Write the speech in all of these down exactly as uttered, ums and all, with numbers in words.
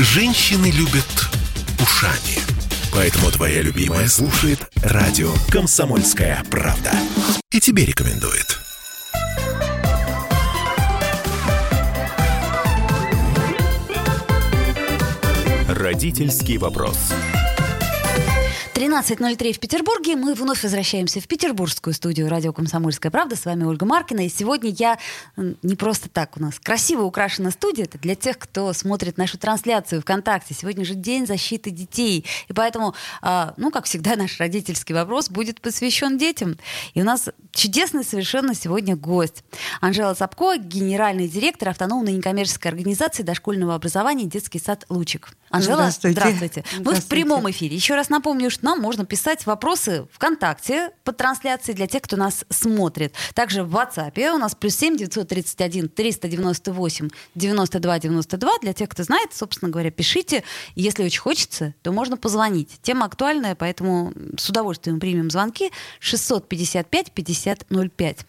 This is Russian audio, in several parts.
Женщины любят ушами. Поэтому твоя любимая слушает радио «Комсомольская правда». И тебе рекомендует. Родительский вопрос. тринадцать ноль три в Петербурге. Мы вновь возвращаемся в петербургскую студию «Радио Комсомольская правда». С вами Ольга Маркина. И сегодня я не просто так. У нас красиво украшена студия. Это для тех, кто смотрит нашу трансляцию ВКонтакте. Сегодня же День защиты детей. И поэтому, ну, как всегда, наш родительский вопрос будет посвящен детям. И у нас чудесный совершенно сегодня гость. Анжела Цапко, генеральный директор автономной некоммерческой организации дошкольного образования «Детский сад Лучик». Анжела, здравствуйте. Здравствуйте. Вы здравствуйте. В прямом эфире. Еще раз напомню, что нам можно писать вопросы ВКонтакте по трансляции для тех, кто нас смотрит. Также в WhatsApp у нас плюс семь девятьсот тридцать один триста девяносто восемь девяносто два девяносто два. Для тех, кто знает, собственно говоря, пишите. Если очень хочется, то можно позвонить. Тема актуальная, поэтому с удовольствием примем звонки. шестьсот пятьдесят пять пятьдесят ноль пять.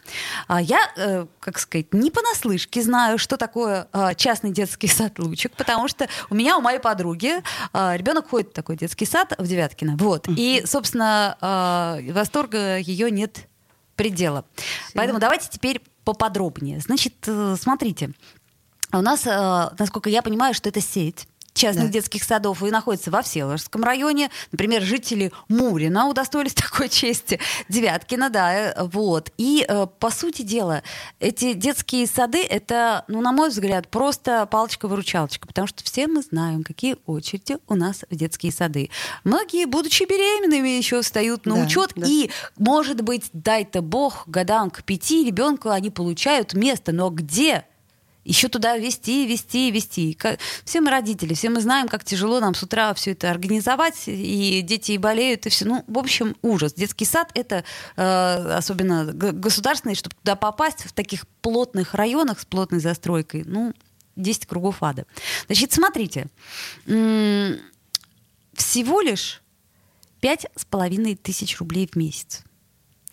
Я, как сказать, не понаслышке знаю, что такое частный детский сад Лучик, потому что у меня, у моей подруги, ребенок ходит в такой детский сад в Девяткино. Вот. И, собственно, восторга ее нет предела. Спасибо. Поэтому давайте теперь поподробнее. Значит, смотрите, у нас, насколько я понимаю, что это сеть частных да. детских садов, и находится во Всеволожском районе. Например, жители Мурина удостоились такой чести. Девяткино, да, вот. И, по сути дела, эти детские сады, это, ну, на мой взгляд, просто палочка-выручалочка, потому что все мы знаем, какие очереди у нас в детские сады. Многие, будучи беременными, еще встают на да, учет, да. и, может быть, дай-то бог, годам к пяти ребенку они получают место, но где? Еще туда вести, вести, вести. Все мы родители, все мы знаем, как тяжело нам с утра все это организовать, и дети и болеют, и все. Ну, в общем, ужас. Детский сад — это э, особенно государственный, чтобы туда попасть в таких плотных районах с плотной застройкой, ну, десять кругов ада. Значит, смотрите, всего лишь пять с половиной тысяч рублей в месяц.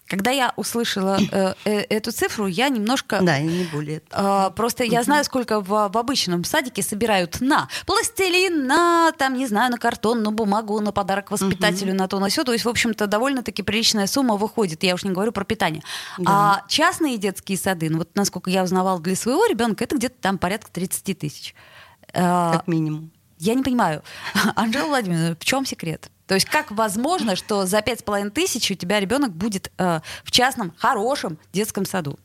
Когда я услышала э, э, эту цифру, я немножко... Да, и не более. Э, просто я знаю, сколько в, в обычном садике собирают на пластилин, на, там, не знаю, на картон, на бумагу, на подарок воспитателю, на то, на сё. То есть, в общем-то, довольно-таки приличная сумма выходит. Я уж не говорю про питание. Да. А частные детские сады, ну вот насколько я узнавала для своего ребенка, это где-то там порядка тридцать тысяч. Э, как минимум. Я не понимаю. Анжела Владимировна, в чем секрет? То есть как возможно, что за пять с половиной тысяч у тебя ребенок будет э, в частном, хорошем детском саду?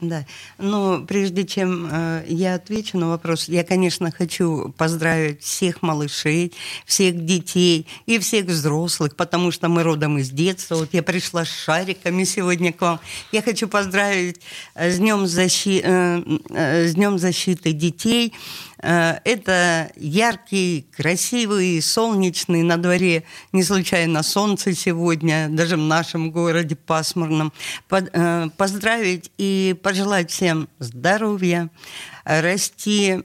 Да. Ну, прежде чем э, я отвечу на вопрос, я, конечно, хочу поздравить всех малышей, всех детей и всех взрослых, потому что мы родом из детства. Вот я пришла с шариками сегодня к вам. Я хочу поздравить с Днем защи... э, э, с Днем защиты детей. Это яркий, красивый, солнечный. На дворе не случайно солнце сегодня, даже в нашем городе пасмурном. Поздравить и пожелать всем здоровья, расти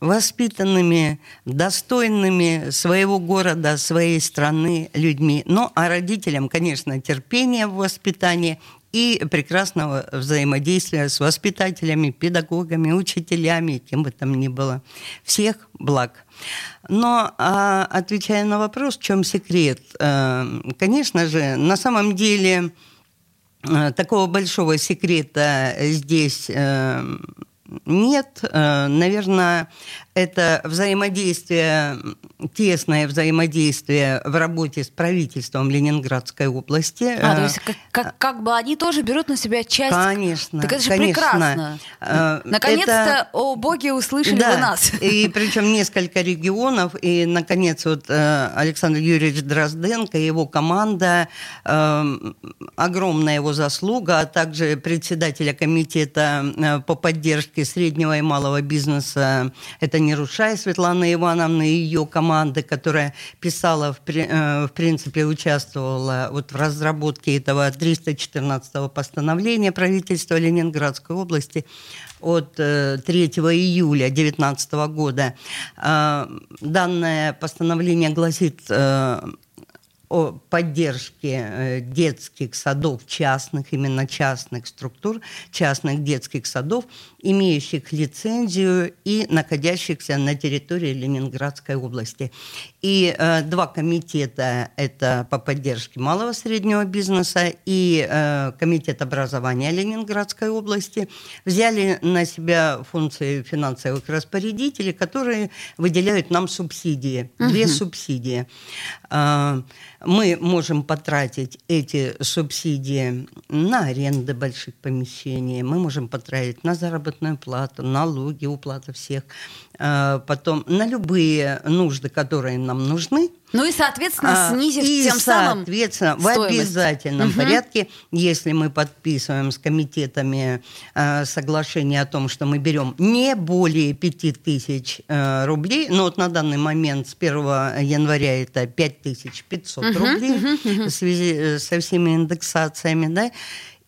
воспитанными, достойными своего города, своей страны людьми. Ну, а родителям, конечно, терпения в воспитании и прекрасного взаимодействия с воспитателями, педагогами, учителями, кем бы там ни было. Всех благ. Но, отвечая на вопрос, в чем секрет, конечно же, на самом деле такого большого секрета здесь нет. Наверное, это взаимодействие, тесное взаимодействие в работе с правительством Ленинградской области. А, то есть как, как, как бы они тоже берут на себя часть... Конечно. Так это же конечно. прекрасно. А, наконец-то, это... о боги, услышали да. вы нас. И причем несколько регионов. И, наконец, вот Александр Юрьевич Дрозденко и его команда, огромная его заслуга, а также председателя комитета по поддержке среднего и малого бизнеса, это Нерушай Светлана Ивановна и ее команды, которая писала, в принципе, участвовала вот в разработке этого триста четырнадцатого постановления правительства Ленинградской области от третьего июля две тысячи девятнадцатого года. Данное постановление гласит о поддержке детских садов частных, именно частных структур, частных детских садов, имеющих лицензию и находящихся на территории Ленинградской области. И э, два комитета, это по поддержке малого и среднего бизнеса и э, комитет образования Ленинградской области, взяли на себя функции финансовых распорядителей, которые выделяют нам субсидии, угу. две субсидии. Э, мы можем потратить эти субсидии на аренду больших помещений, мы можем потратить на заработную плату, налоги, уплату всех, э, потом на любые нужды, которые нам нам нужны. Ну и, соответственно, снизить а, тем самым и, соответственно, самым в обязательном угу. порядке, если мы подписываем с комитетами э, соглашение о том, что мы берем не более пять тысяч э, рублей, но вот на данный момент с первого января это пять тысяч пятьсот угу, рублей угу, в связи э, со всеми индексациями, да,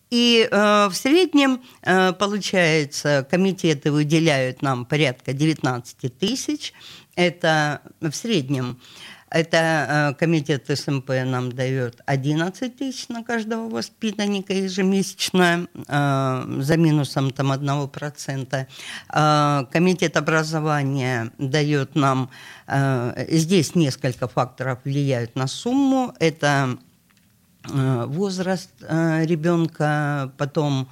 и э, в среднем, э, получается, комитеты выделяют нам порядка девятнадцать тысяч. Это в среднем. Это комитет СМП нам дает одиннадцать тысяч на каждого воспитанника ежемесячно, за минусом там одного процента. Комитет образования дает нам... Здесь несколько факторов влияют на сумму. Это возраст ребенка, потом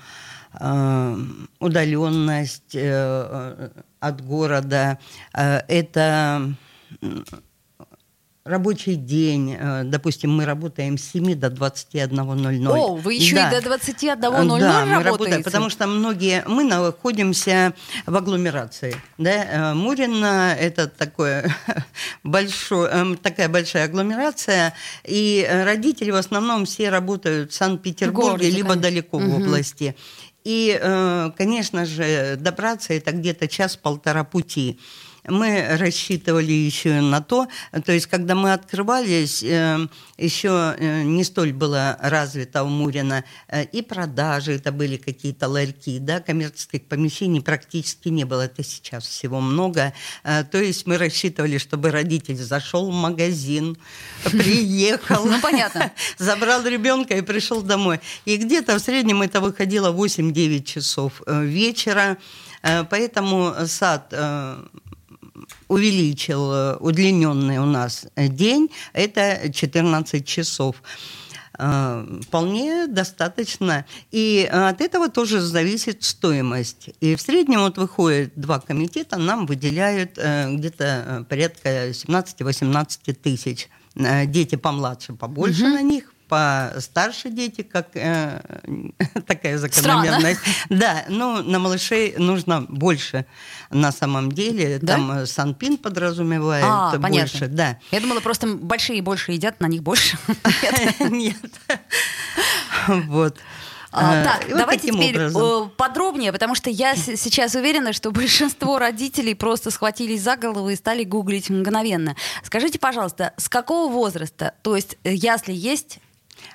удаленность от города, это рабочий день. Допустим, мы работаем с семи до двадцати одного ноль ноль. О, вы еще да. и до двадцати одного ноль ноль да, работаете? Мы работаем, потому что многие... Мы находимся в агломерации. Да? Мурино — это такое большое, такая большая агломерация, и родители в основном все работают в Санкт-Петербурге, в городе, либо конечно. далеко угу. в области. И, конечно же, добраться — это где-то час-полтора пути. Мы рассчитывали еще на то, то есть когда мы открывались, еще не столь было развито в Мурино и продажи, это были какие-то ларьки, да, коммерческих помещений практически не было, это сейчас всего много. То есть мы рассчитывали, чтобы родитель зашел в магазин, приехал, забрал ребенка и пришел домой. И где-то в среднем это выходило восемь-девять часов вечера, поэтому сад... увеличил удлиненный у нас день, это четырнадцать часов. Вполне достаточно. И от этого тоже зависит стоимость. И в среднем вот выходит два комитета, нам выделяют где-то порядка семнадцать-восемнадцать тысяч. Дети помладше, побольше угу. на них. Постарше дети, как э, такая закономерность. Странно. Да, ну, на малышей нужно больше на самом деле. Да? Там санпин подразумевает а, больше. Понятно. Да. Я думала, просто большие и больше едят, на них больше. Нет. Вот. А, так, вот давайте теперь образом. подробнее, потому что я с- сейчас уверена, что большинство родителей просто схватились за голову и стали гуглить мгновенно. Скажите, пожалуйста, с какого возраста, то есть ясли есть?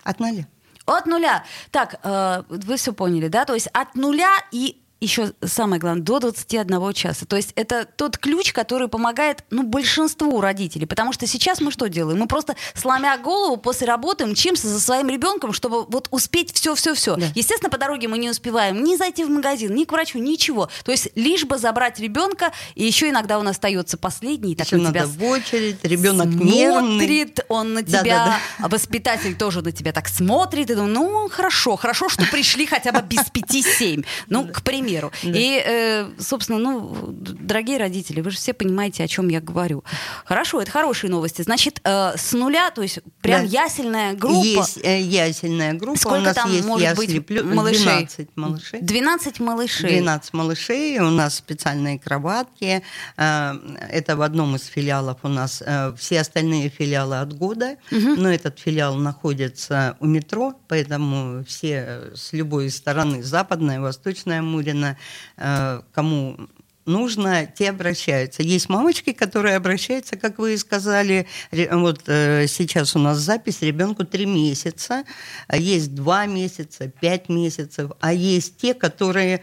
От нуля. От нуля. Так, э, вы все поняли, да? То есть от нуля и еще самое главное, до двадцати одного часа. То есть это тот ключ, который помогает, ну, большинству родителей. Потому что сейчас мы что делаем? Мы просто, сломя голову, после работы мчимся за своим ребенком, чтобы вот успеть все-все-все. Да. Естественно, по дороге мы не успеваем ни зайти в магазин, ни к врачу, ничего. То есть лишь бы забрать ребенка, и еще иногда он остается последний. Так еще надо тебя в очередь, ребенок смотрит, нервный. Он на тебя, да, да, да. воспитатель тоже на тебя так смотрит. И думает, ну, хорошо, хорошо, что пришли хотя бы без пяти семь. Ну, к примеру. Да. И, э, собственно, ну, дорогие родители, вы же все понимаете, о чем я говорю. Хорошо, это хорошие новости. Значит, э, с нуля, то есть прям да. ясельная группа. Есть э, ясельная группа. Сколько у нас там есть может ясли, быть малышей? двенадцать малышей. двенадцать малышей. двенадцать малышей. У нас специальные кроватки. Э, это в одном из филиалов у нас. Э, все остальные филиалы от года. Угу. Но этот филиал находится у метро, поэтому все с любой стороны, западная, восточная, Мурино, кому нужно, те обращаются. Есть мамочки, которые обращаются, как вы и сказали. Вот сейчас у нас запись ребенку три месяца, есть два месяца, пять месяцев, а есть те, которые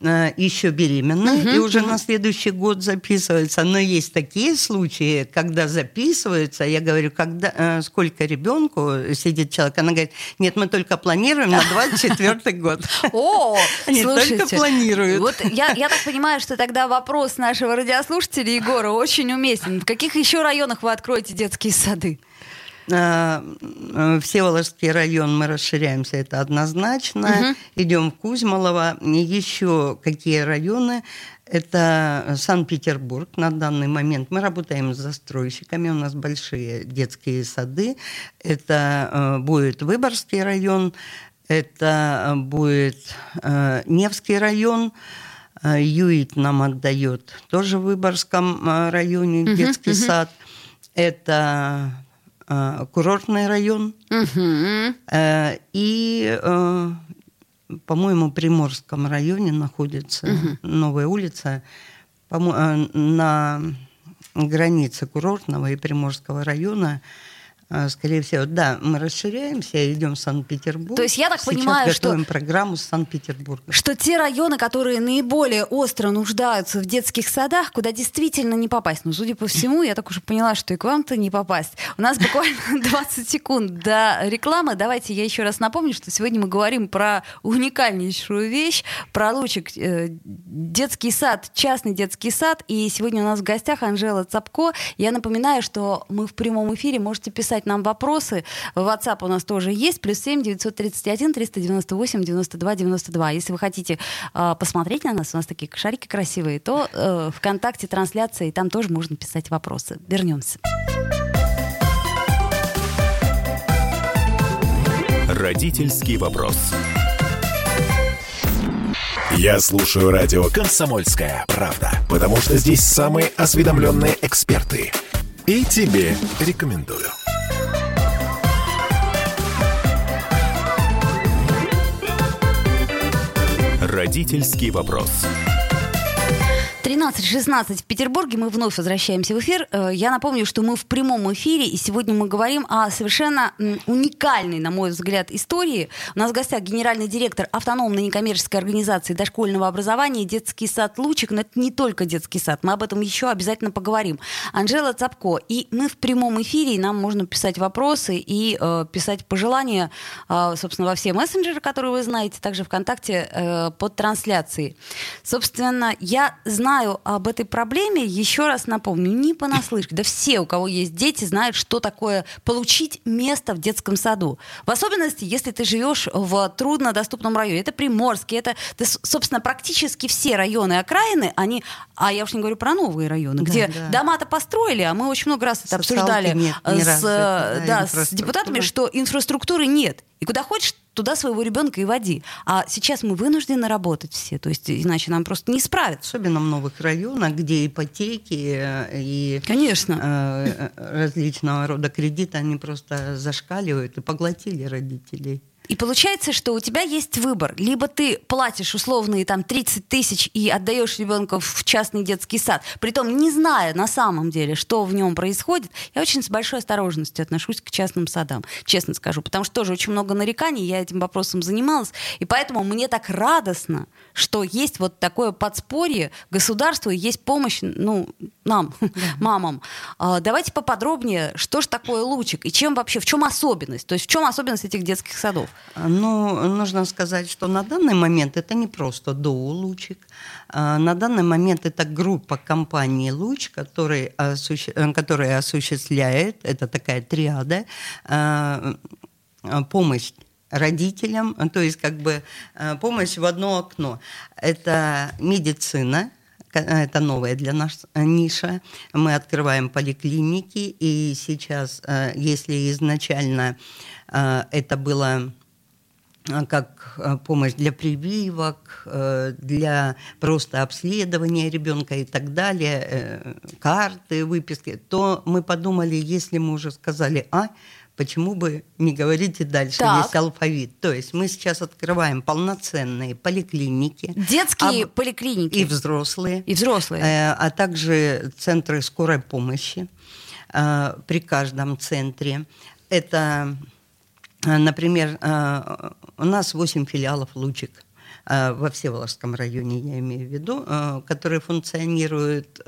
еще беременны угу, и уже угу. на следующий год записываются. Но есть такие случаи, когда записываются, я говорю, когда, сколько ребенку сидит человек, она говорит, нет, мы только планируем на двадцать четвёртый год. О, слушайте. Только планируют. Вот я так понимаю, что тогда вопрос нашего радиослушателя Егора очень уместен. В каких еще районах вы откроете детские сады? Всеволожский район мы расширяемся, это однозначно. Угу. Идем в Кузьмолово. Еще какие районы? Это Санкт-Петербург на данный момент. Мы работаем с застройщиками, у нас большие детские сады. Это будет Выборгский район, это будет Невский район. Юит нам отдает тоже в Выборгском районе угу, детский угу. сад. Это... Курортный район угу. и, по-моему, в Приморском районе находится угу. новая улица на границе Курортного и Приморского района. Скорее всего, да, мы расширяемся, идем в Санкт-Петербург. То есть я так сейчас понимаю, готовим что, программу с Санкт-Петербурга. Что те районы, которые наиболее остро нуждаются в детских садах, куда действительно не попасть. Ну, судя по всему, я так уже поняла, что и к вам-то не попасть. У нас буквально двадцать секунд до рекламы. Давайте я еще раз напомню, что сегодня мы говорим про уникальнейшую вещь, про Лучик, детский сад, частный детский сад. И сегодня у нас в гостях Анжела Цапко. Я напоминаю, что мы в прямом эфире, можете писать нам вопросы. WhatsApp у нас тоже есть. Плюс семь девятьсот тридцать один триста девяносто восемь девяносто два девяносто два. Если вы хотите э, посмотреть на нас, у нас такие шарики красивые, то э, ВКонтакте трансляция, и там тоже можно писать вопросы. Вернемся. Родительский вопрос. Я слушаю радио «Комсомольская правда», потому что здесь самые осведомленные эксперты. И тебе рекомендую. Родительский вопрос. тринадцать шестнадцать в Петербурге. Мы вновь возвращаемся в эфир. Я напомню, что мы в прямом эфире, и сегодня мы говорим о совершенно уникальной, на мой взгляд, истории. У нас в гостях генеральный директор автономной некоммерческой организации дошкольного образования «Детский сад Лучик». Но это не только детский сад. Мы об этом еще обязательно поговорим. Анжела Цапко. И мы в прямом эфире, и нам можно писать вопросы и э, писать пожелания, э, собственно, во все мессенджеры, которые вы знаете, также ВКонтакте э, под трансляцией. Собственно, я знаю об этой проблеме, еще раз напомню, не понаслышке. Да все, у кого есть дети, знают, что такое получить место в детском саду. В особенности, если ты живешь в труднодоступном районе. Это Приморский, это, это собственно, практически все районы окраины, они, а я уж не говорю про новые районы, да, где да. дома-то построили, а мы очень много раз это социалки обсуждали нет, не с, развиты, да, да, с депутатами, что инфраструктуры нет. И куда хочешь, туда своего ребенка и води. А сейчас мы вынуждены работать все, то есть иначе нам просто не справиться. Особенно в новых районах, где ипотеки и конечно. различного рода кредиты, они просто зашкаливают и поглотили родителей. И получается, что у тебя есть выбор. Либо ты платишь условные там, тридцать тысяч и отдаешь ребенка в частный детский сад, притом не зная на самом деле, что в нем происходит. Я очень с большой осторожностью отношусь к частным садам, честно скажу, потому что тоже очень много нареканий, я этим вопросом занималась. И поэтому мне так радостно, что есть вот такое подспорье государству, и есть помощь ну, нам, да. мамам. А, давайте поподробнее, что же такое Лучик, и чем вообще, в чем особенность? То есть в чем особенность этих детских садов? Ну, нужно сказать, что на данный момент это не просто ДО «Лучик». На данный момент это группа компаний «Луч», которые, осуще... которые осуществляет, это такая триада, помощь родителям, то есть как бы помощь в одно окно. Это медицина. Это новая для нас ниша. Мы открываем поликлиники, и сейчас, если изначально это было как помощь для прививок, для просто обследования ребенка и так далее, карты, выписки, то мы подумали, если мы уже сказали «А», почему бы не говорить и дальше, так. есть алфавит. То есть мы сейчас открываем полноценные поликлиники. Детские об... поликлиники. И взрослые. И взрослые. Э, а также центры скорой помощи э, при каждом центре. Это, например, э, у нас восемь филиалов «Лучик». во Всеволожском районе, я имею в виду, которые функционируют.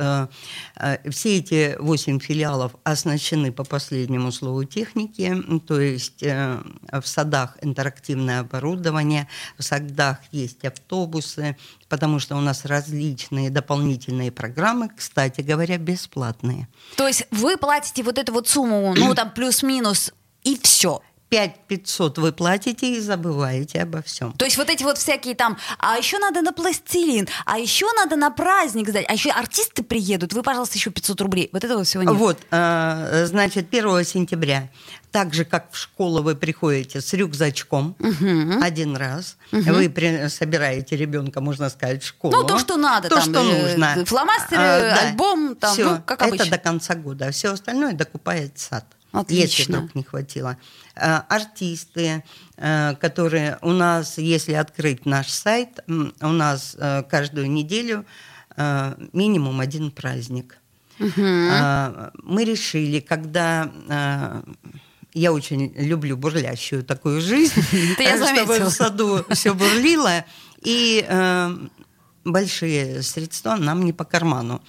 Все эти восемь филиалов оснащены по последнему слову техники, то есть в садах интерактивное оборудование, в садах есть автобусы, потому что у нас различные дополнительные программы, кстати говоря, бесплатные. То есть вы платите вот эту вот сумму, ну там плюс-минус, и все? пять тысяч пятьсот вы платите и забываете обо всем. То есть вот эти вот всякие там, а еще надо на пластилин, а еще надо на праздник сдать, а еще артисты приедут, вы, пожалуйста, еще пятьсот рублей. Вот этого всего нет. Вот, значит, первого сентября, так же, как в школу вы приходите с рюкзачком угу. один раз, угу. вы при- собираете ребенка, можно сказать, в школу. Ну, то, что надо. То, там, что э- нужно. Фломастеры, а, альбом, да, там, все, ну, как обычно. Это до конца года, а все остальное докупает сад. Отлично. Если вдруг не хватило. Артисты, которые у нас, если открыть наш сайт, у нас каждую неделю минимум один праздник. Угу. Мы решили, когда... Я очень люблю бурлящую такую жизнь, чтобы в саду все бурлило, и большие средства нам не по карману.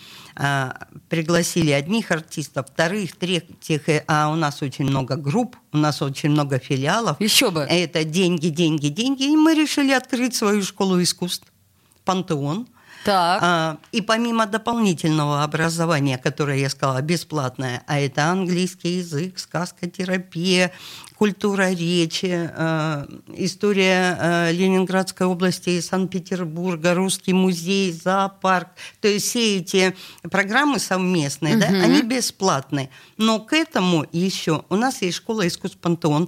Пригласили одних артистов, вторых, третьих, а у нас очень много групп, у нас очень много филиалов. Еще бы. Это деньги, деньги, деньги. И мы решили открыть свою школу искусств «Пантеон». Так. И помимо дополнительного образования, которое, я сказала, бесплатное, а это английский язык, сказкотерапия, культура речи, история Ленинградской области и Санкт-Петербурга, русский музей, зоопарк. То есть все эти программы совместные, угу. да, они бесплатные. Но к этому еще у нас есть школа искусств «Пантеон»,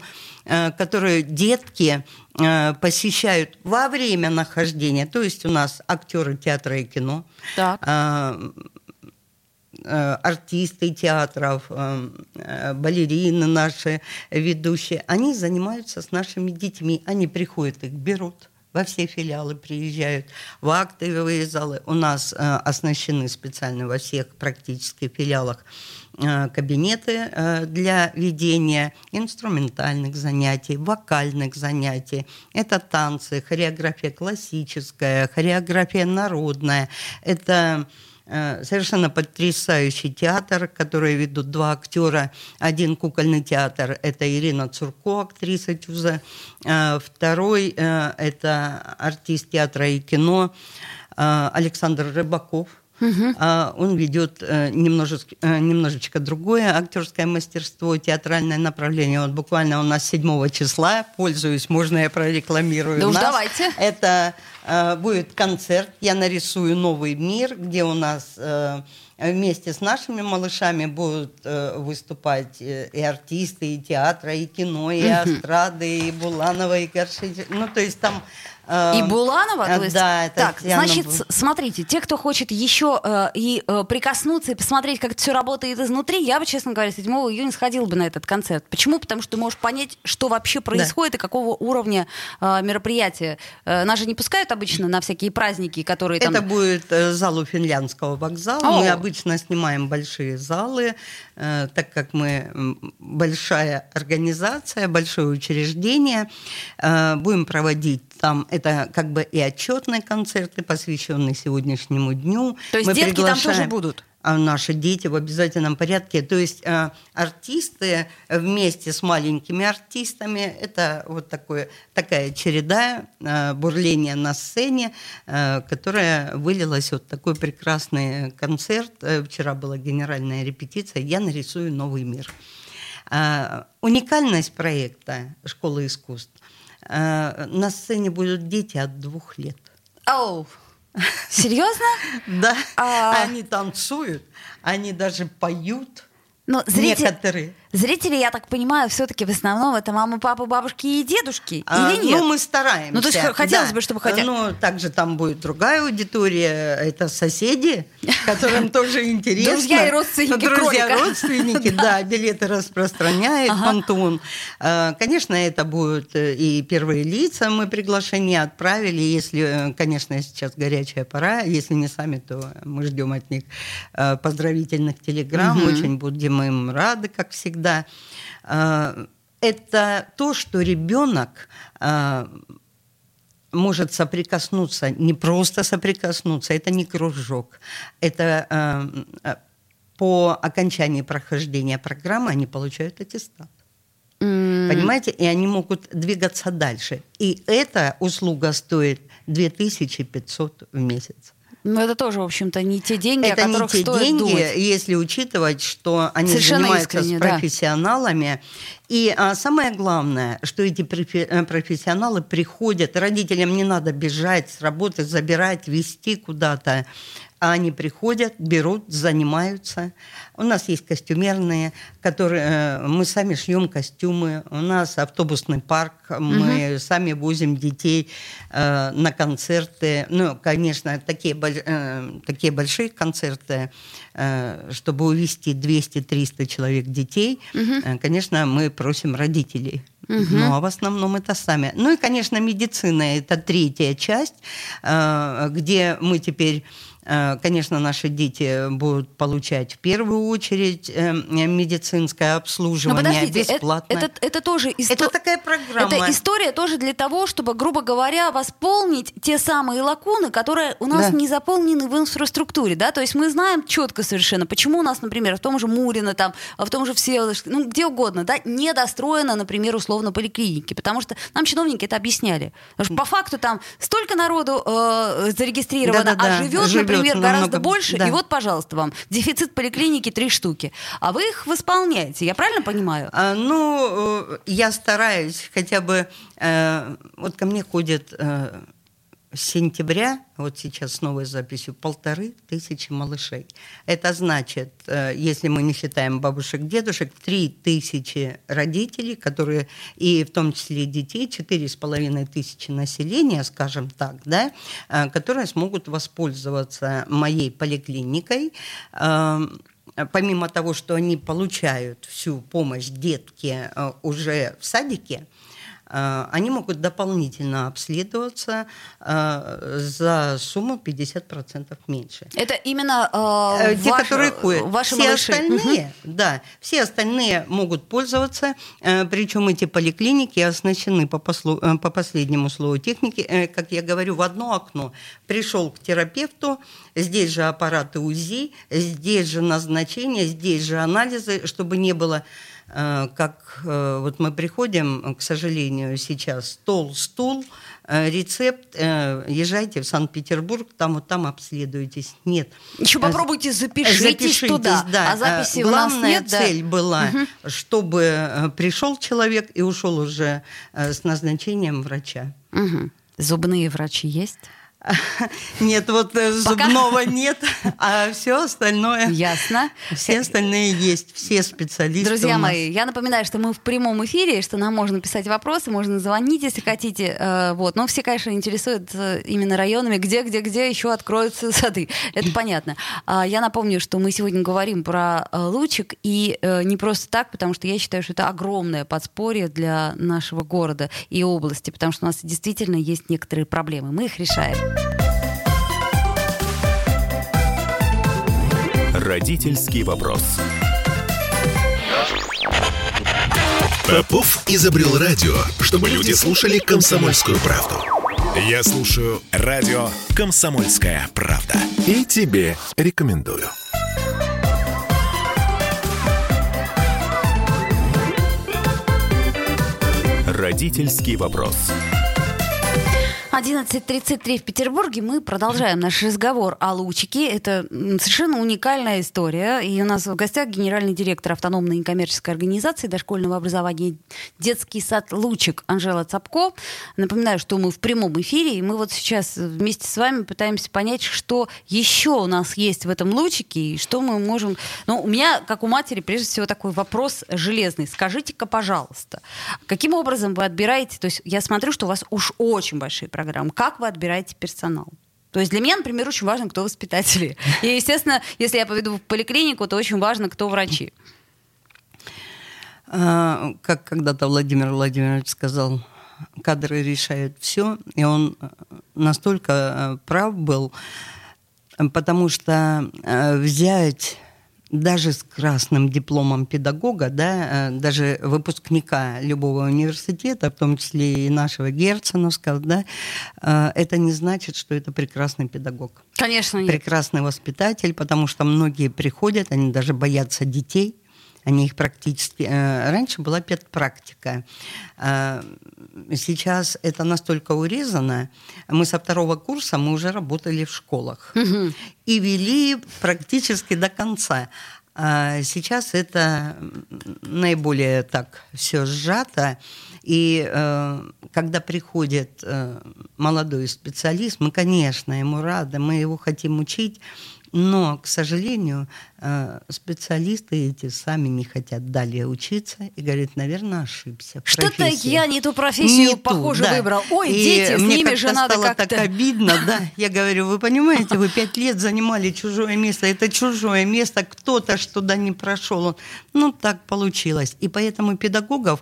которую детки посещают во время нахождения. То есть у нас актеры театра и кино, так. артисты театров, балерины наши ведущие. Они занимаются с нашими детьми. Они приходят, их берут. Во все филиалы приезжают, в актовые залы. У нас э, оснащены специально во всех практически филиалах э, кабинеты э, для ведения инструментальных занятий, вокальных занятий. Это танцы, хореография классическая, хореография народная. Это... совершенно потрясающий театр, который ведут два актера. Один кукольный театр – это Ирина Цурко, актриса ЧУЗа. Второй – это артист театра и кино Александр Рыбаков. Угу. Он ведет немножечко, немножечко другое актерское мастерство, театральное направление. Вот буквально у нас седьмого числа, пользуюсь, можно я прорекламирую? Да уж давайте. Это будет концерт «Я нарисую новый мир», где у нас вместе с нашими малышами будут выступать и артисты, и театра, и кино, и эстрады, и Буланова, и Коршич. Ну, то есть там... И Буланова, то есть. Да, это так, Татьяна... значит, смотрите, те, кто хочет еще э, и э, прикоснуться и посмотреть, как это все работает изнутри, я бы, честно говоря, седьмого июня сходила бы на этот концерт. Почему? Потому что ты можешь понять, что вообще происходит да. и какого уровня э, мероприятия. Э, нас же не пускают обычно на всякие праздники, которые там... Это будет э, зал у Финляндского вокзала. О-о-о. Мы обычно снимаем большие залы, э, так как мы большая организация, большое учреждение. Э, будем проводить там... Это как бы и отчетные концерты, посвященные сегодняшнему дню. То есть мы детки приглашаем... там тоже будут? Наши дети в обязательном порядке. То есть э, артисты вместе с маленькими артистами. Это вот такое, такая череда э, бурления на сцене, э, которая вылилась вот такой прекрасный концерт. Э, вчера была генеральная репетиция «Я нарисую новый мир». Э, уникальность проекта «Школа искусств». На сцене будут дети от двух лет. Оу! Oh. Серьезно? Да. Uh. Они танцуют, они даже поют. Но зритель... Некоторые. Зрители, я так понимаю, все-таки в основном это мамы, папы, бабушки и дедушки, а, или нет? Ну, мы стараемся. Ну, то есть хотелось да. бы, чтобы хотя бы... Ну, также там будет другая аудитория, это соседи, которым тоже интересно. Друзья и родственники кролика. Друзья и родственники, да, билеты распространяет «Пантеон». Конечно, это будут и первые лица, мы приглашение отправили, если, конечно, сейчас горячая пора, если не сами, то мы ждем от них поздравительных телеграмм, очень будем им рады, как всегда. Да, это то, что ребенок может соприкоснуться, не просто соприкоснуться, это не кружок, это э, по окончании прохождения программы они получают аттестат. Mm. Понимаете? И они могут двигаться дальше. И эта услуга стоит две тысячи пятьсот в месяц. Но это тоже, в общем-то, не те деньги, это о которых стоит думать. Это не те деньги, думать. Если учитывать, что они совершенно занимаются искренне, с профессионалами. Да. И а, самое главное, что эти профи- профессионалы приходят, родителям не надо бежать с работы, забирать, везти куда-то. А они приходят, берут, занимаются. У нас есть костюмерные, которые мы сами шьем костюмы. У нас автобусный парк, мы угу. сами возим детей э, на концерты. Ну, конечно, такие, э, такие большие концерты, э, чтобы увезти двести-триста человек детей, угу. э, конечно, мы просим родителей. Угу. Ну, а в основном это сами. Ну и, конечно, медицина – это третья часть, э, где мы теперь... Конечно, наши дети будут получать в первую очередь медицинское обслуживание бесплатно. Это, это, это тоже исто... это такая программа. Это история тоже для того, чтобы, грубо говоря, восполнить те самые лакуны, которые у нас да. не заполнены в инфраструктуре. Да? То есть мы знаем четко совершенно, почему у нас, например, в том же Мурино, там, в том же Всеволожском, ну, где угодно, да, не достроено, например, условно поликлиники. Потому что нам чиновники это объясняли. Потому что по факту там столько народу э, зарегистрировано, да, да, да. а живет, Жив... например, Например, гораздо много... больше, да. и вот, пожалуйста, вам дефицит поликлиники три штуки, а вы их восполняете, я правильно понимаю? А, ну, я стараюсь хотя бы, э, вот ко мне ходит э, с сентября, вот сейчас с новой записью, полторы тысячи малышей. Это значит, э, если мы не считаем бабушек-дедушек, три тысячи родителей, которые, и в том числе детей, четыре с половиной тысячи населения, скажем так, да, э, которые смогут воспользоваться моей поликлиникой. Э, помимо того, что они получают всю помощь детки э, уже в садике, они могут дополнительно обследоваться э, за сумму пятьдесят процентов меньше. Это именно э, те, ваш, которые ходят. Ваши все малыши. Остальные, угу. да, все остальные могут пользоваться, э, причем эти поликлиники оснащены по, послу, э, по последнему слову техники, э, как я говорю, в одно окно. Пришел к терапевту, здесь же аппараты УЗИ, здесь же назначения, здесь же анализы, чтобы не было... Как вот мы приходим, к сожалению, сейчас стол, стул, рецепт, езжайте в Санкт-Петербург, там вот там обследуйтесь. Нет. Еще попробуйте запишитесь, запишитесь туда, да. а записи главная у нас нет. Главная цель да? была, угу. чтобы пришел человек и ушел уже с назначением врача. Угу. Зубные врачи есть? Нет, вот зубного нет, а все остальное... Ясно. Все остальные есть, все специалисты. Друзья мои, я напоминаю, что мы в прямом эфире, что нам можно писать вопросы, можно звонить, если хотите. Вот. Но все, конечно, интересуют именно районами, где-где-где еще откроются сады. Это понятно. Я напомню, что мы сегодня говорим про Лучик, и не просто так, потому что я считаю, что это огромное подспорье для нашего города и области, потому что у нас действительно есть некоторые проблемы. Мы их решаем. Родительский вопрос. Попов изобрел радио, чтобы люди слушали «Комсомольскую правду». Я слушаю радио «Комсомольская правда». И тебе рекомендую. Родительский вопрос. одиннадцать тридцать три в Петербурге. Мы продолжаем наш разговор о Лучике. Это совершенно уникальная история. И у нас в гостях генеральный директор автономной некоммерческой организации дошкольного образования «Детский сад Лучик» Анжела Цапко. Напоминаю, что мы в прямом эфире, и мы вот сейчас вместе с вами пытаемся понять, что еще у нас есть в этом Лучике, и что мы можем... Ну, у меня, как у матери, прежде всего, такой вопрос железный. Скажите-ка, пожалуйста, каким образом вы отбираете... То есть я смотрю, что у вас уж очень большие проблемы. Как вы отбираете персонал? То есть для меня, например, очень важно, кто воспитатели. И, естественно, если я поведу в поликлинику, то очень важно, кто врачи. Как когда-то Владимир Владимирович сказал, кадры решают все. И он настолько прав был, потому что взять даже с красным дипломом педагога, да, даже выпускника любого университета, в том числе и нашего Герценовского, да, это не значит, что это прекрасный педагог. Конечно, нет. Прекрасный воспитатель, потому что многие приходят, они даже боятся детей. Они их практически... Раньше была педпрактика. Сейчас это настолько урезано. Мы со второго курса мы уже работали в школах. Угу. И вели практически до конца. А сейчас это наиболее так все сжато. И э, когда приходит э, молодой специалист, мы, конечно, ему рады, мы его хотим учить. Но, к сожалению, специалисты эти сами не хотят далее учиться и говорят, наверное, ошибся. Что-то профессия. Я не ту профессию, не похоже, ту, да. выбрал. Ой, и дети, с ними же надо как-то... Мне как-то стало так обидно, да. Я говорю, вы понимаете, вы пять лет занимали чужое место. Это чужое место, кто-то туда не прошел. Ну, так получилось. И поэтому педагогов...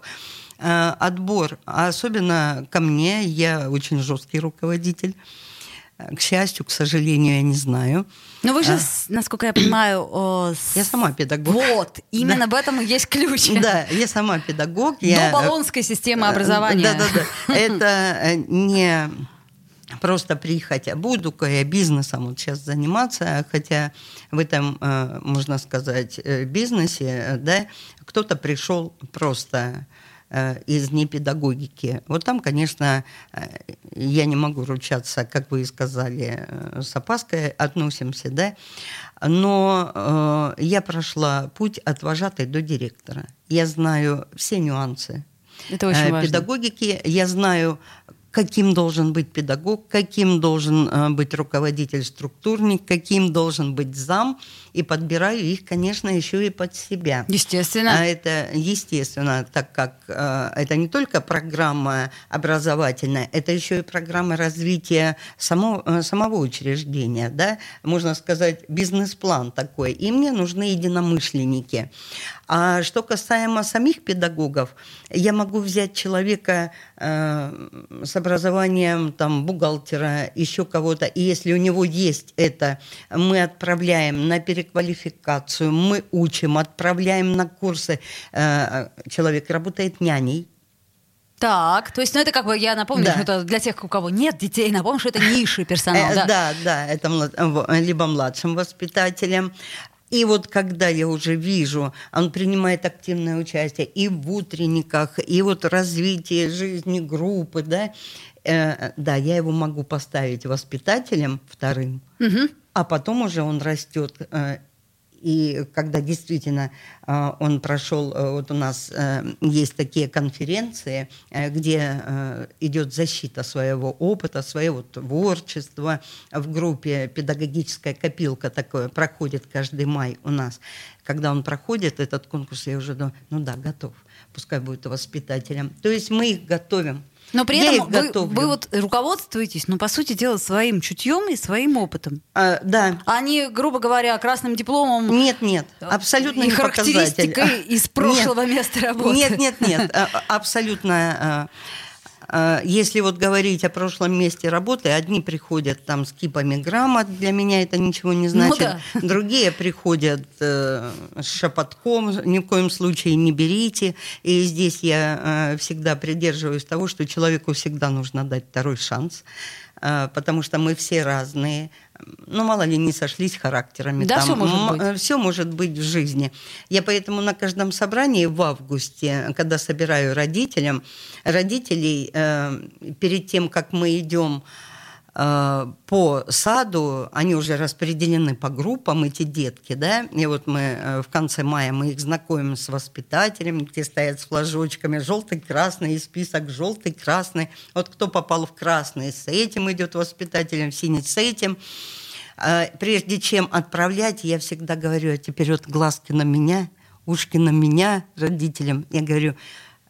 Отбор, особенно ко мне, я очень жесткий руководитель. К счастью, к сожалению, я не знаю. Но вы же, а, насколько я понимаю... О, с... Я сама педагог. Вот, именно да. об этом и есть ключ. Да, я сама педагог. Я... До болонской системы образования. Да-да-да. Это не просто прихоть, а буду-ка я бизнесом вот сейчас заниматься, хотя в этом, можно сказать, бизнесе, да, кто-то пришел просто... из непедагогики. Вот там, конечно, я не могу ручаться, как вы и сказали, с опаской относимся, да, но э, я прошла путь от вожатой до директора. Я знаю все нюансы педагогики, важно. Я знаю, каким должен быть педагог, каким должен быть руководитель, структурник, каким должен быть зам, и подбираю их, конечно, еще и под себя. Естественно. А это естественно, так как э, это не только программа образовательная, это еще и программа развития само, э, самого учреждения, да, можно сказать, бизнес-план такой. И мне нужны единомышленники. А что касаемо самих педагогов, я могу взять человека э, с образованием там, бухгалтера, еще кого-то, и если у него есть это, мы отправляем на переквалификацию, мы учим, отправляем на курсы. Человек работает няней. Так, то есть, ну это как бы, я напомню, да. что это для тех, у кого нет детей, напомню, что это низший персонал. Да, да, да, это либо младшим воспитателем. И вот когда я уже вижу, он принимает активное участие и в утренниках, и вот развитие жизни группы, да, э, да, я его могу поставить воспитателем вторым, угу. а потом уже он растет. Э, и когда действительно э, он прошел, э, вот у нас э, есть такие конференции, э, где э, идет защита своего опыта, своего творчества. В группе педагогическая копилка такое проходит каждый май у нас. Когда он проходит этот конкурс, я уже думаю, ну да, готов, пускай будет воспитателем. То есть мы их готовим. Но при я этом вы, вы вот руководствуетесь, ну, по сути дела, своим чутьем и своим опытом. А, да. А не, грубо говоря, красным дипломом. Нет, нет, абсолютно не показатель. И характеристикой из прошлого нет, места работы. Нет, нет, нет, абсолютно. Если вот говорить о прошлом месте работы, одни приходят там с кипами грамот, для меня это ничего не значит. Ну, да. Другие приходят э, с шепотком, ни в коем случае не берите. И здесь я э, всегда придерживаюсь того, что человеку всегда нужно дать второй шанс, э, потому что мы все разные. Ну, мало ли, не сошлись характерами. Да, там. Все может быть. Все может быть в жизни. Я поэтому на каждом собрании в августе, когда собираю родителям, родителей, э, перед тем, как мы идем э, по саду, они уже распределены по группам, эти детки, да, и вот мы э, в конце мая мы их знакомим с воспитателями, те стоят с флажочками желтый, красный, и список желтый, красный. Вот кто попал в красный, с этим идет воспитателем, в синий с этим. Прежде чем отправлять, я всегда говорю, а теперь вот глазки на меня, ушки на меня, родителям. Я говорю,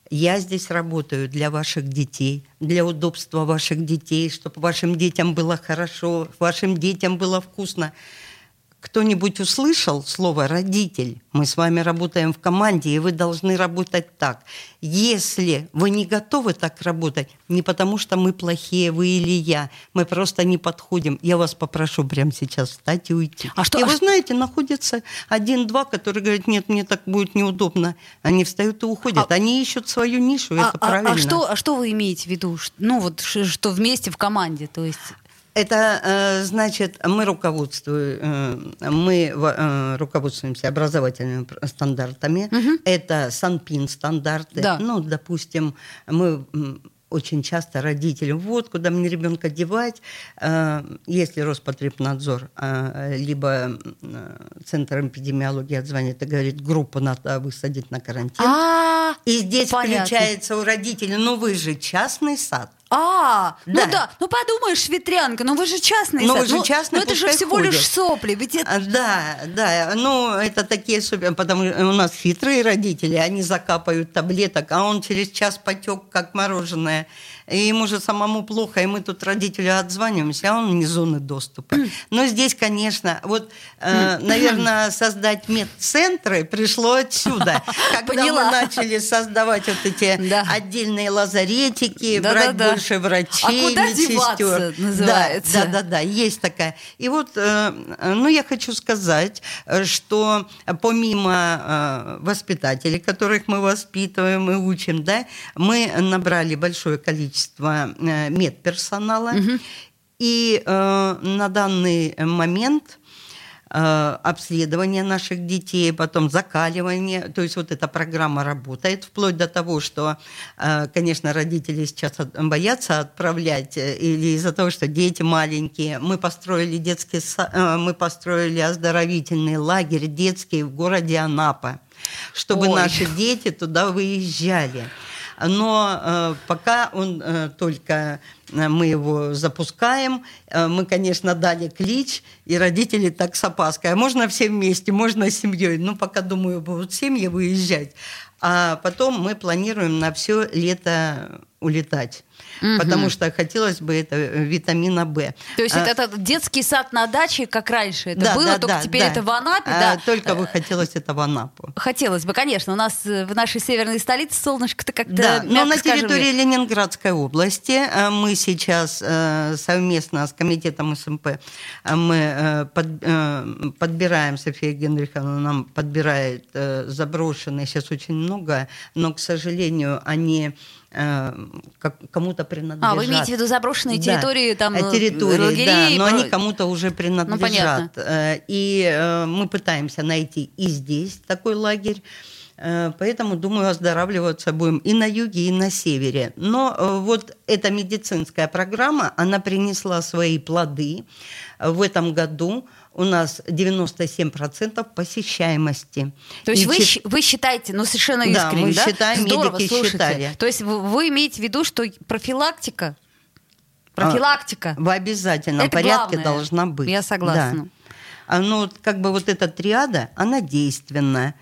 я здесь работаю для ваших детей, для удобства ваших детей, чтобы вашим детям было хорошо, вашим детям было вкусно. кто-нибудь услышал слово «родитель»? Мы с вами работаем в команде, и вы должны работать так. Если вы не готовы так работать, не потому что мы плохие, вы или я, мы просто не подходим. Я вас попрошу прямо сейчас встать и уйти. А что, и вы а... знаете, находится один-два, который говорит, нет, мне так будет неудобно. Они встают и уходят. А... Они ищут свою нишу, а, это а, правильно. А что, а что вы имеете в виду? Ну вот, что вместе в команде, то есть... Это значит, мы, руководствуем, мы руководствуемся образовательными стандартами. Угу. Это Санпин стандарты. Да. Ну, допустим, мы очень часто родителям, вот куда мне ребенка девать, если Роспотребнадзор либо Центр эпидемиологии отзвонит и говорит, группу надо высадить на карантин. А-а-а, и здесь понятно. Включается у родителей, ну вы же частный сад. А, да. ну да, ну подумаешь, ветрянка, ну вы же частный ну, сад, же ну, частный, ну это же всего ходят. Лишь сопли, ведь это... Да, да, ну это такие сопли, потому что у нас хитрые родители, они закапают таблеток, а он через час потек, как мороженое, и ему же самому плохо, и мы тут родителю отзваниваемся, а он вне зоны доступа. Но здесь, конечно, вот, э, наверное, создать медцентры пришло отсюда, когда мы начали создавать вот эти отдельные лазаретики, брать больше. Врачей, а куда деваться, называется. Да, да, да, да, есть такая. И вот, ну, я хочу сказать, что помимо воспитателей, которых мы воспитываем и учим, да, мы набрали большое количество медперсонала. Угу. И на данный момент... обследование наших детей, потом закаливание. То есть вот эта программа работает, вплоть до того, что, конечно, родители сейчас боятся отправлять или из-за того, что дети маленькие. Мы построили детский, мы построили оздоровительный лагерь детский в городе Анапа, чтобы Ой. наши дети туда выезжали. Но пока он только... мы его запускаем, мы, конечно, дали клич, и родители так с опаской. Можно все вместе, можно с семьей. Ну, пока, думаю, будут семьи выезжать. А потом мы планируем на все лето улетать. Угу. Потому что хотелось бы это витамина Б. То есть а, это, это детский сад на даче, как раньше это да, было, да, только да, теперь да. это в Анапе. А, да. Только бы хотелось это в Анапу. Хотелось бы, конечно. У нас в нашей северной столице солнышко-то как-то, да, но на территории мне. Ленинградской области мы сейчас совместно с комитетом СМП мы подбираем, София Генриховна нам подбирает заброшенные, сейчас очень много, но, к сожалению, они... кому-то принадлежат. А, вы имеете в виду заброшенные территории, да. там, территории, лагерей? Да, но они кому-то уже принадлежат. Ну, и мы пытаемся найти и здесь такой лагерь. Поэтому, думаю, оздоравливаться будем и на юге, и на севере. Но вот эта медицинская программа, она принесла свои плоды. В этом году у нас девяносто семь процентов посещаемости. То есть вы, чит... вы считаете, ну совершенно искренне, да? Мы да? считаем, здорово, медики слушайте. Считали. То есть вы, вы имеете в виду, что профилактика, профилактика а, в обязательном это порядке главное. Должна быть. Я согласна. Да. Ну, как бы вот эта триада, она действенна.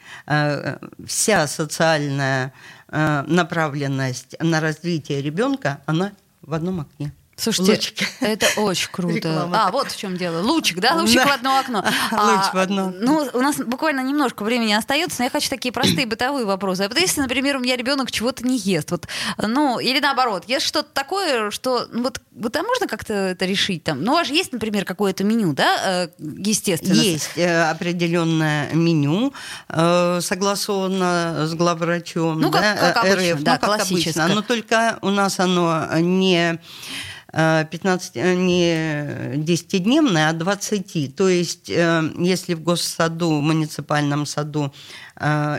Вся социальная направленность на развитие ребенка, она в одном окне. Слушайте, Лучик. Это очень круто. Реклама. А, вот в чем дело. Лучик, да? Лучик да. в одно окно. А, Луч в одно. Ну, у нас буквально немножко времени остается, но я хочу такие простые бытовые вопросы. А вот если, например, у меня ребенок чего-то не ест, вот, ну, или наоборот, ест что-то такое, что, ну, вот, вот там можно как-то это решить там? Ну, у вас же есть, например, какое-то меню, да, естественно? Есть определенное меню, согласованное с главврачом, ну, как, да, как обычно, РФ, да, ну, как классическое. Обычно, но только у нас оно не... пятнадцать, не десятидневная, а двадцати. То есть, если в госсаду, в муниципальном саду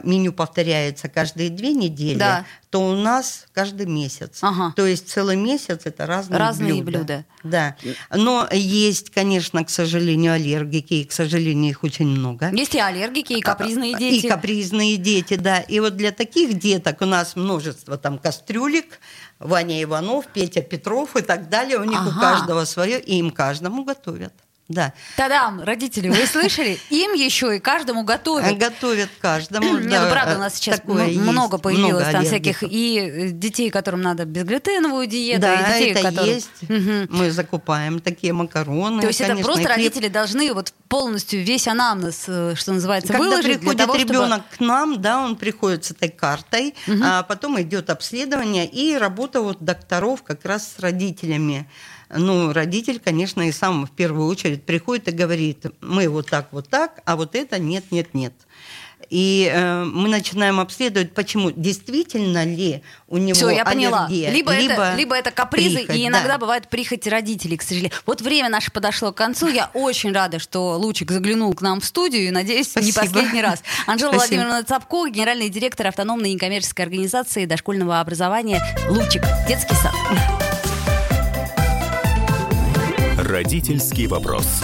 меню повторяется каждые две недели, да. то у нас каждый месяц. Ага. То есть целый месяц это разные, разные блюда. блюда. Да. Но есть, конечно, к сожалению, аллергики, и, к сожалению, их очень много. Есть и аллергики, и капризные дети. И капризные дети, да. И вот для таких деток у нас множество там кастрюлек, Ваня Иванов, Петя Петров и так далее. У них ага. у каждого свое, и им каждому готовят. Да. Та-дам! Родители, вы слышали? Им еще и каждому готовят. Готовят каждому. Нет, ну правда, у нас сейчас много появилось там всяких и детей, которым надо безглютеновую диету, и детей, которым... Да, это есть. Мы закупаем такие макароны. То есть это просто родители должны вот полностью весь анамнез, что называется, выложить для того, чтобы... Когда приходит ребенок к нам, да, он приходит с этой картой, а потом идет обследование и работа вот докторов как раз с родителями. Ну, родитель, конечно, и сам в первую очередь приходит и говорит, мы вот так, вот так, а вот это нет, нет, нет. И э, мы начинаем обследовать, почему, действительно ли у него Всё, я поняла. аллергия. Либо, либо, это, либо это капризы, прихоть, и иногда да. бывает прихоть родителей, к сожалению. Вот время наше подошло к концу. Я очень рада, что Лучик заглянул к нам в студию, и, надеюсь, Спасибо. не последний раз. Анжела Спасибо. Владимировна Цапко, генеральный директор автономной некоммерческой организации дошкольного образования «Лучик. Детский сад». Родительский вопрос.